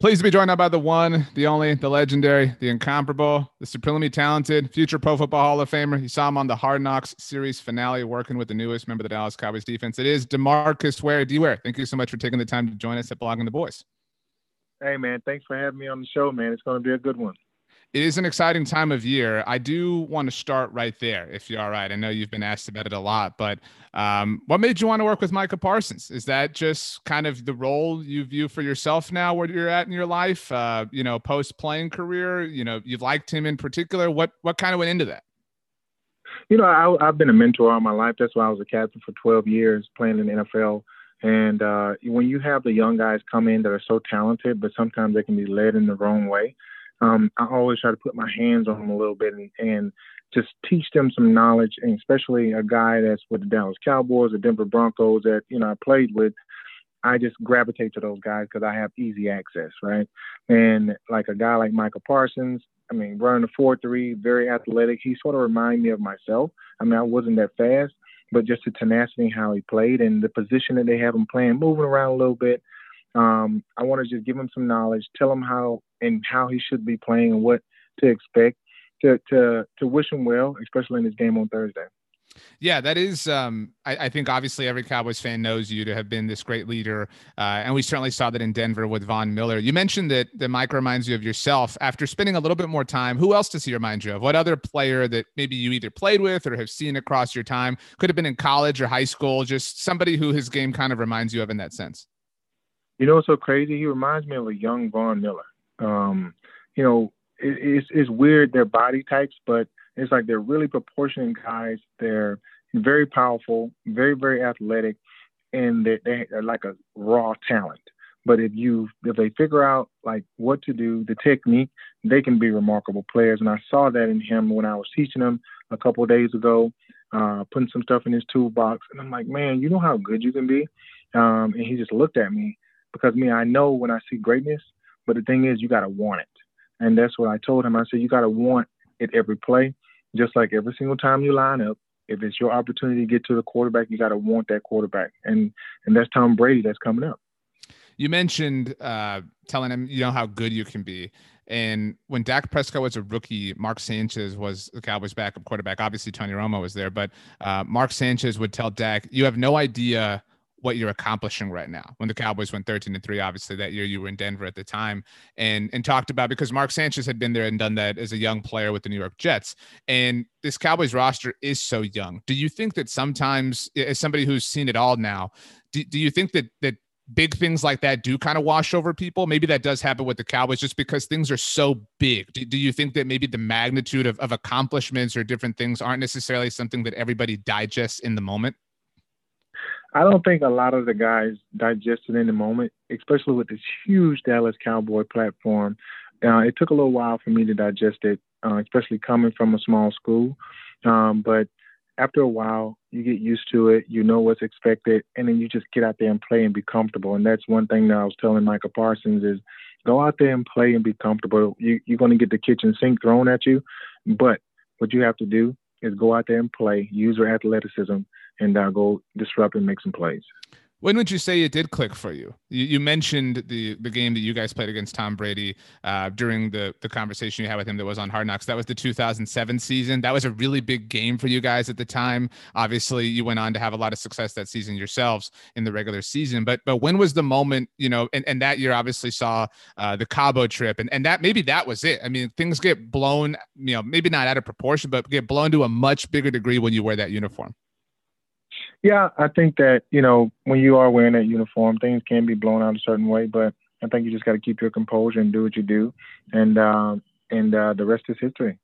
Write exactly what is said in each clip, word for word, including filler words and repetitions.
Pleased to be joined now by the one, the only, the legendary, the incomparable, the supremely talented, future Pro Football Hall of Famer. You saw him on the Hard Knocks series finale working with the newest member of the Dallas Cowboys defense. It is DeMarcus Ware. D-Ware, thank you so much for taking the time to join us at Blogging the Boys. Hey, man, thanks for having me on the show, man. It's going to be a good one. It is an exciting time of year. I do want to start right there, if you're all right. I know you've been asked about it a lot, but um, what made you want to work with Micah Parsons? Is that just kind of the role you view for yourself now, where you're at in your life, uh, you know, post-playing career? You know, you've liked him in particular. What what kind of went into that? You know, I, I've been a mentor all my life. That's why I was a captain for twelve years playing in the N F L. And uh, when you have the young guys come in that are so talented, but sometimes they can be led in the wrong way, Um, I always try to put my hands on them a little bit and, and just teach them some knowledge, and especially a guy that's with the Dallas Cowboys, the Denver Broncos that, you know, I played with. I just gravitate to those guys because I have easy access, right? And like a guy like Micah Parsons, I mean, running a four three, very athletic. He sort of reminded me of myself. I mean, I wasn't that fast, but just the tenacity and how he played and the position that they have him playing, moving around a little bit. Um, I want to just give him some knowledge, tell him how and how he should be playing and what to expect, to to to wish him well, especially in this game on Thursday. Yeah, that is, um, I, I think obviously every Cowboys fan knows you to have been this great leader. Uh, and we certainly saw that in Denver with Von Miller. You mentioned that, that Mike reminds you of yourself. After spending a little bit more time, who else does he remind you of? What other player that maybe you either played with or have seen across your time, could have been in college or high school, just somebody who his game kind of reminds you of in that sense? You know what's so crazy? He reminds me of a young Von Miller. Um, you know, it, it's, it's weird, their body types, but it's like they're really proportionate guys. They're very powerful, very, very athletic, and they, they, they're like a raw talent. But if you if they figure out, like, what to do, the technique, they can be remarkable players. And I saw that in him when I was teaching him a couple of days ago, uh, putting some stuff in his toolbox. And I'm like, man, you know how good you can be? Um, and he just looked at me. Because me, I know when I see greatness, but the thing is, you got to want it. And that's what I told him. I said, you got to want it every play, just like every single time you line up. If it's your opportunity to get to the quarterback, you got to want that quarterback. And and that's Tom Brady that's coming up. You mentioned uh, telling him, you know, how good you can be. And when Dak Prescott was a rookie, Mark Sanchez was the Cowboys' backup quarterback. Obviously, Tony Romo was there, but uh, Mark Sanchez would tell Dak, you have no idea what you're accomplishing right now. When the Cowboys went thirteen and three, obviously that year you were in Denver at the time, and and talked about, because Mark Sanchez had been there and done that as a young player with the New York Jets. And this Cowboys roster is so young. Do you think that sometimes, as somebody who's seen it all now, do, do you think that that big things like that do kind of wash over people? Maybe that does happen with the Cowboys just because things are so big. Do, do you think that maybe the magnitude of, of accomplishments or different things aren't necessarily something that everybody digests in the moment? I don't think a lot of the guys digested in the moment, especially with this huge Dallas Cowboy platform. Uh, it took a little while for me to digest it, uh, especially coming from a small school. Um, but after a while, you get used to it, you know what's expected, and then you just get out there and play and be comfortable. And that's one thing that I was telling Micah Parsons is go out there and play and be comfortable. You, you're going to get the kitchen sink thrown at you, but what you have to do is go out there and play, use your athleticism, and uh, go disrupt and make some plays. When would you say it did click for you? You, you mentioned the the game that you guys played against Tom Brady uh, during the, the conversation you had with him that was on Hard Knocks. That was the two thousand seven season. That was a really big game for you guys at the time. Obviously, you went on to have a lot of success that season yourselves in the regular season. But but when was the moment, you know, and, and that year obviously saw uh, the Cabo trip. And, and that maybe that was it. I mean, things get blown, you know, maybe not out of proportion, but get blown to a much bigger degree when you wear that uniform. Yeah, I think that, you know, when you are wearing that uniform, things can be blown out a certain way, but I think you just got to keep your composure and do what you do. And, uh, and uh, the rest is history.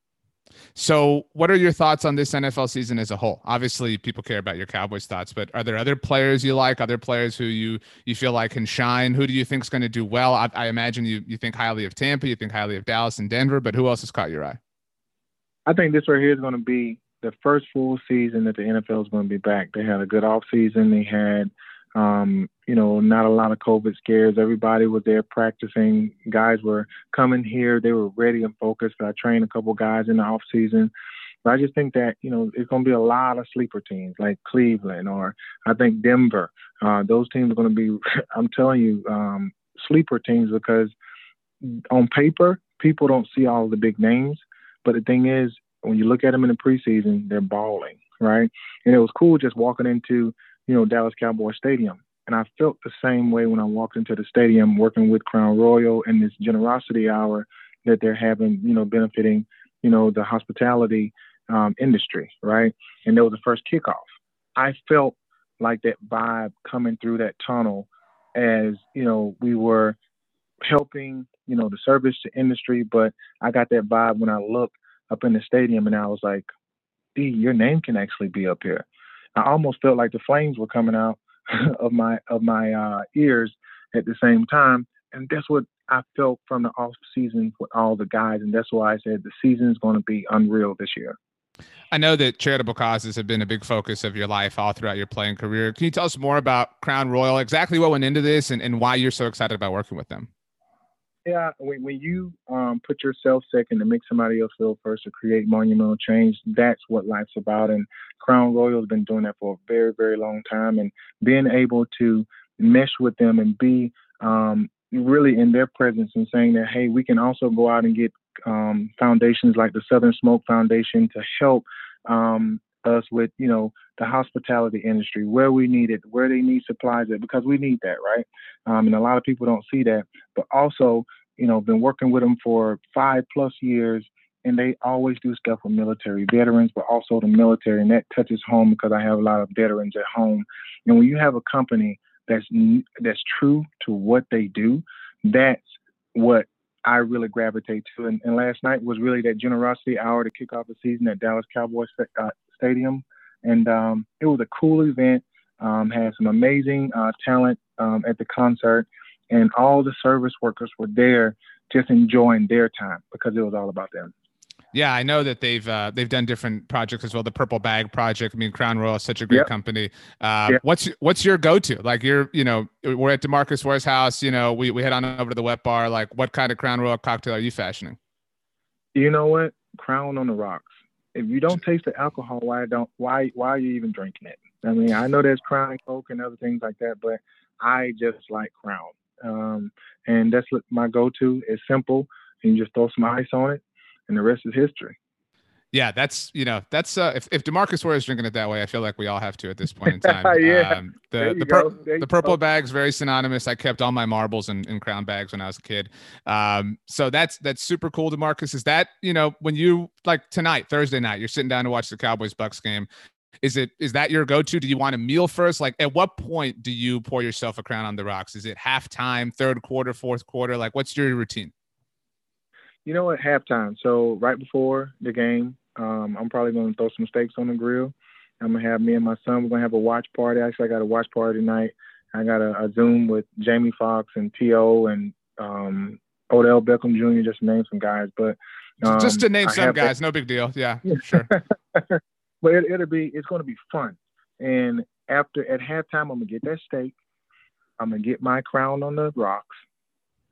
So what are your thoughts on this N F L season as a whole? Obviously, people care about your Cowboys thoughts, but are there other players you like, other players who you, you feel like can shine? Who do you think is going to do well? I, I imagine you, you think highly of Tampa, you think highly of Dallas and Denver, but who else has caught your eye? I think this right here is going to be the first full season that the N F L is going to be back. They had a good off season. They had, um, you know, not a lot of COVID scares. Everybody was there practicing. Guys were coming here. They were ready and focused. I trained a couple guys in the off season. But I just think that, you know, it's going to be a lot of sleeper teams like Cleveland or I think Denver. Uh, those teams are going to be, I'm telling you, um, sleeper teams because on paper, people don't see all of the big names. But the thing is, when you look at them in the preseason, they're balling, right? And it was cool just walking into, you know, Dallas Cowboys Stadium. And I felt the same way when I walked into the stadium working with Crown Royal and this generosity hour that they're having, you know, benefiting, you know, the hospitality um, industry, right? And that was the first kickoff. I felt like that vibe coming through that tunnel as, you know, we were helping, you know, the service to industry. But I got that vibe when I looked up in the stadium, and I was like, D, your name can actually be up here. I almost felt like the flames were coming out of my of my uh, ears at the same time, and that's what I felt from the off season with all the guys, and that's why I said the season's going to be unreal this year. I know that charitable causes have been a big focus of your life all throughout your playing career. Can you tell us more about Crown Royal, exactly what went into this, and, and why you're so excited about working with them? Yeah, when, when you um, put yourself second to make somebody else feel first to create monumental change, that's what life's about. And Crown Royal has been doing that for a very, very long time. And being able to mesh with them and be um, really in their presence and saying that, hey, we can also go out and get um, foundations like the Southern Smoke Foundation to help um, us with, you know, the hospitality industry, where we need it, where they need supplies, because we need that, right? Um, and a lot of people don't see that. But also, you know, been working with them for five plus years, and they always do stuff with military veterans, but also the military, and that touches home because I have a lot of veterans at home. And when you have a company that's that's true to what they do, that's what I really gravitate to. And, and last night was really that generosity hour to kick off the season at Dallas Cowboys uh, Stadium. And um, it was a cool event, um, had some amazing uh, talent um, at the concert, and all the service workers were there just enjoying their time because it was all about them. Yeah, I know that they've uh, they've done different projects as well. The Purple Bag Project. I mean, Crown Royal is such a great yep. company. Uh, yep. What's what's your go-to? Like, you're you know, we're at DeMarcus Ware's house. You know, we we head on over to the wet bar. Like, what kind of Crown Royal cocktail are you fashioning? You know what, Crown on the rocks. If you don't taste the alcohol, why don't why why are you even drinking it? I mean, I know there's Crown and Coke and other things like that, but I just like Crown, um, and that's what my go-to. It's simple, and you just throw some ice on it. And the rest is history. Yeah, that's, you know, that's, uh, if, if DeMarcus Ware is drinking it that way, I feel like we all have to at this point in time. yeah. um, the the, pur- the purple go. bag's very synonymous. I kept all my marbles in, in Crown bags when I was a kid. Um, so that's, that's super cool, DeMarcus. Is that, you know, when you, like tonight, Thursday night, you're sitting down to watch the Cowboys-Bucks game. Is it, is that your go-to? Do you want a meal first? Like, at what point do you pour yourself a Crown on the rocks? Is it halftime, third quarter, fourth quarter? Like, what's your routine? You know, at halftime. So right before the game, um, I'm probably going to throw some steaks on the grill. I'm going to have me and my son, we're going to have a watch party. Actually, I got a watch party tonight. I got a, a Zoom with Jamie Foxx and T O and um, Odell Beckham Junior, just to name some guys. But um, just to name I some guys, that. No big deal. Yeah, sure. But it, it'll be, it's going to be fun. And after, at halftime, I'm going to get that steak. I'm going to get my Crown on the rocks,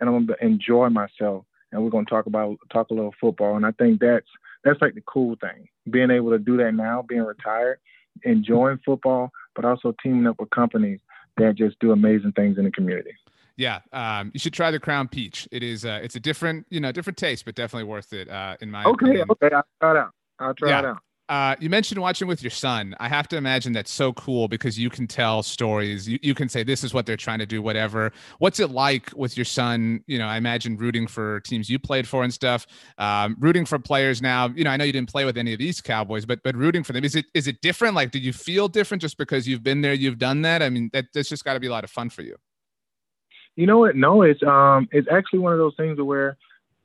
and I'm going to enjoy myself. And we're going to talk about talk a little football. And I think that's that's like the cool thing, being able to do that now, being retired, enjoying football, but also teaming up with companies that just do amazing things in the community. Yeah, um, you should try the Crown Peach. It is uh, it's a different, you know, different taste, but definitely worth it uh, in my okay, opinion. Okay, I'll try it out. I'll try yeah. it out. Uh, you mentioned watching with your son. I have to imagine that's so cool because you can tell stories. You, you can say, this is what they're trying to do, whatever. What's it like with your son? You know, I imagine rooting for teams you played for and stuff, um, rooting for players now. You know, I know you didn't play with any of these Cowboys, but but rooting for them. Is it is it different? Like, do you feel different just because you've been there, you've done that? I mean, that, that's just got to be a lot of fun for you. You know what? No, it's, um, it's actually one of those things where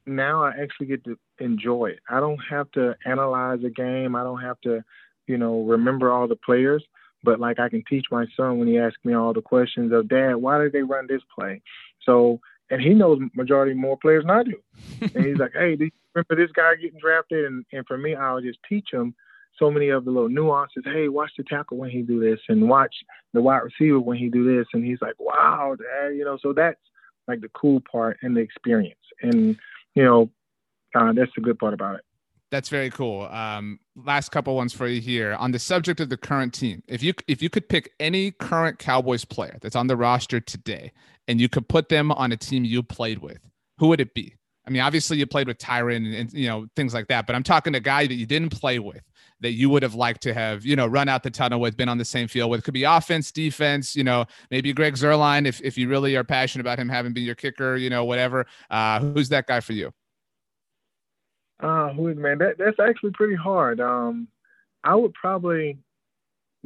now I actually get to enjoy it. I don't have to analyze a game. I don't have to, you know, remember all the players. But, like, I can teach my son when he asks me all the questions of, Dad, why did they run this play? So, and he knows majority more players than I do. And he's like, hey, do you remember this guy getting drafted? And, and for me, I'll just teach him so many of the little nuances. Hey, watch the tackle when he do this, and watch the wide receiver when he do this. And he's like, wow, Dad, you know, so that's, like, the cool part and the experience. And, you know, uh, that's the good part about it. That's very cool. Um, last couple ones for you here on the subject of the current team. If you, if you could pick any current Cowboys player that's on the roster today and you could put them on a team you played with, who would it be? I mean, obviously you played with Tyron and, and, you know, things like that, but I'm talking to a guy that you didn't play with that you would have liked to have, you know, run out the tunnel with, been on the same field with. Could be offense, defense, you know, maybe Greg Zuerlein, if, if you really are passionate about him having been your kicker, you know, whatever. Uh, who's that guy for you? Uh, who is, man, that, that's actually pretty hard. Um, I would probably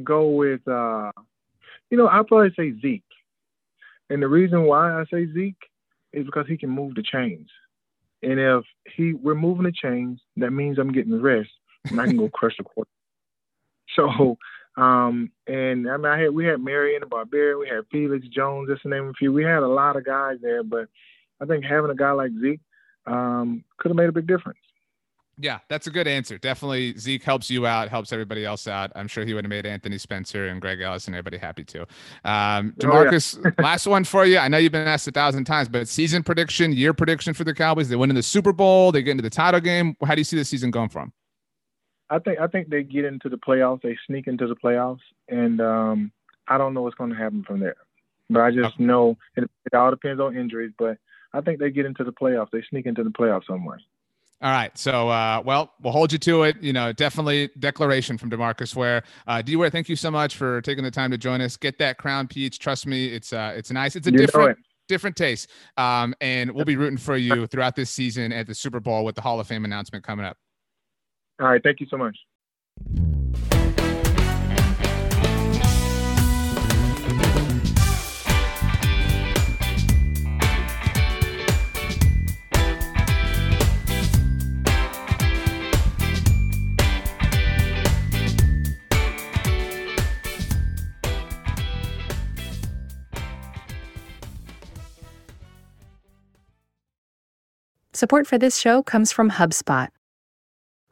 go with, uh, you know, I'd probably say Zeke. And the reason why I say Zeke is because he can move the chains. And if he we're moving the chains, that means I'm getting rest, and I can go crush the quarterback. So, um, and I mean, I had, we had Marion, the Barbarian, we had Felix Jones, just to name a few. We had a lot of guys there, but I think having a guy like Zeke um, could have made a big difference. Yeah, that's a good answer. Definitely Zeke helps you out, helps everybody else out. I'm sure he would have made Anthony Spencer and Greg Ellis and everybody happy too. Um, DeMarcus, oh, yeah. Last one for you. I know you've been asked a thousand times, but season prediction, year prediction for the Cowboys. They win in the Super Bowl. They get into the title game. How do you see the season going from? I think I think they get into the playoffs. They sneak into the playoffs, and um, I don't know what's going to happen from there. But I just okay. know it, it all depends on injuries. But I think they get into the playoffs. They sneak into the playoffs somewhere. All right. So, uh, well, we'll hold you to it. You know, definitely declaration from DeMarcus Ware. Uh, D Ware, thank you so much for taking the time to join us. Get that Crown Peach. Trust me. It's uh, it's nice. It's a you different, different taste. Um, and we'll be rooting for you throughout this season at the Super Bowl with the Hall of Fame announcement coming up. All right. Thank you so much. Support for this show comes from HubSpot.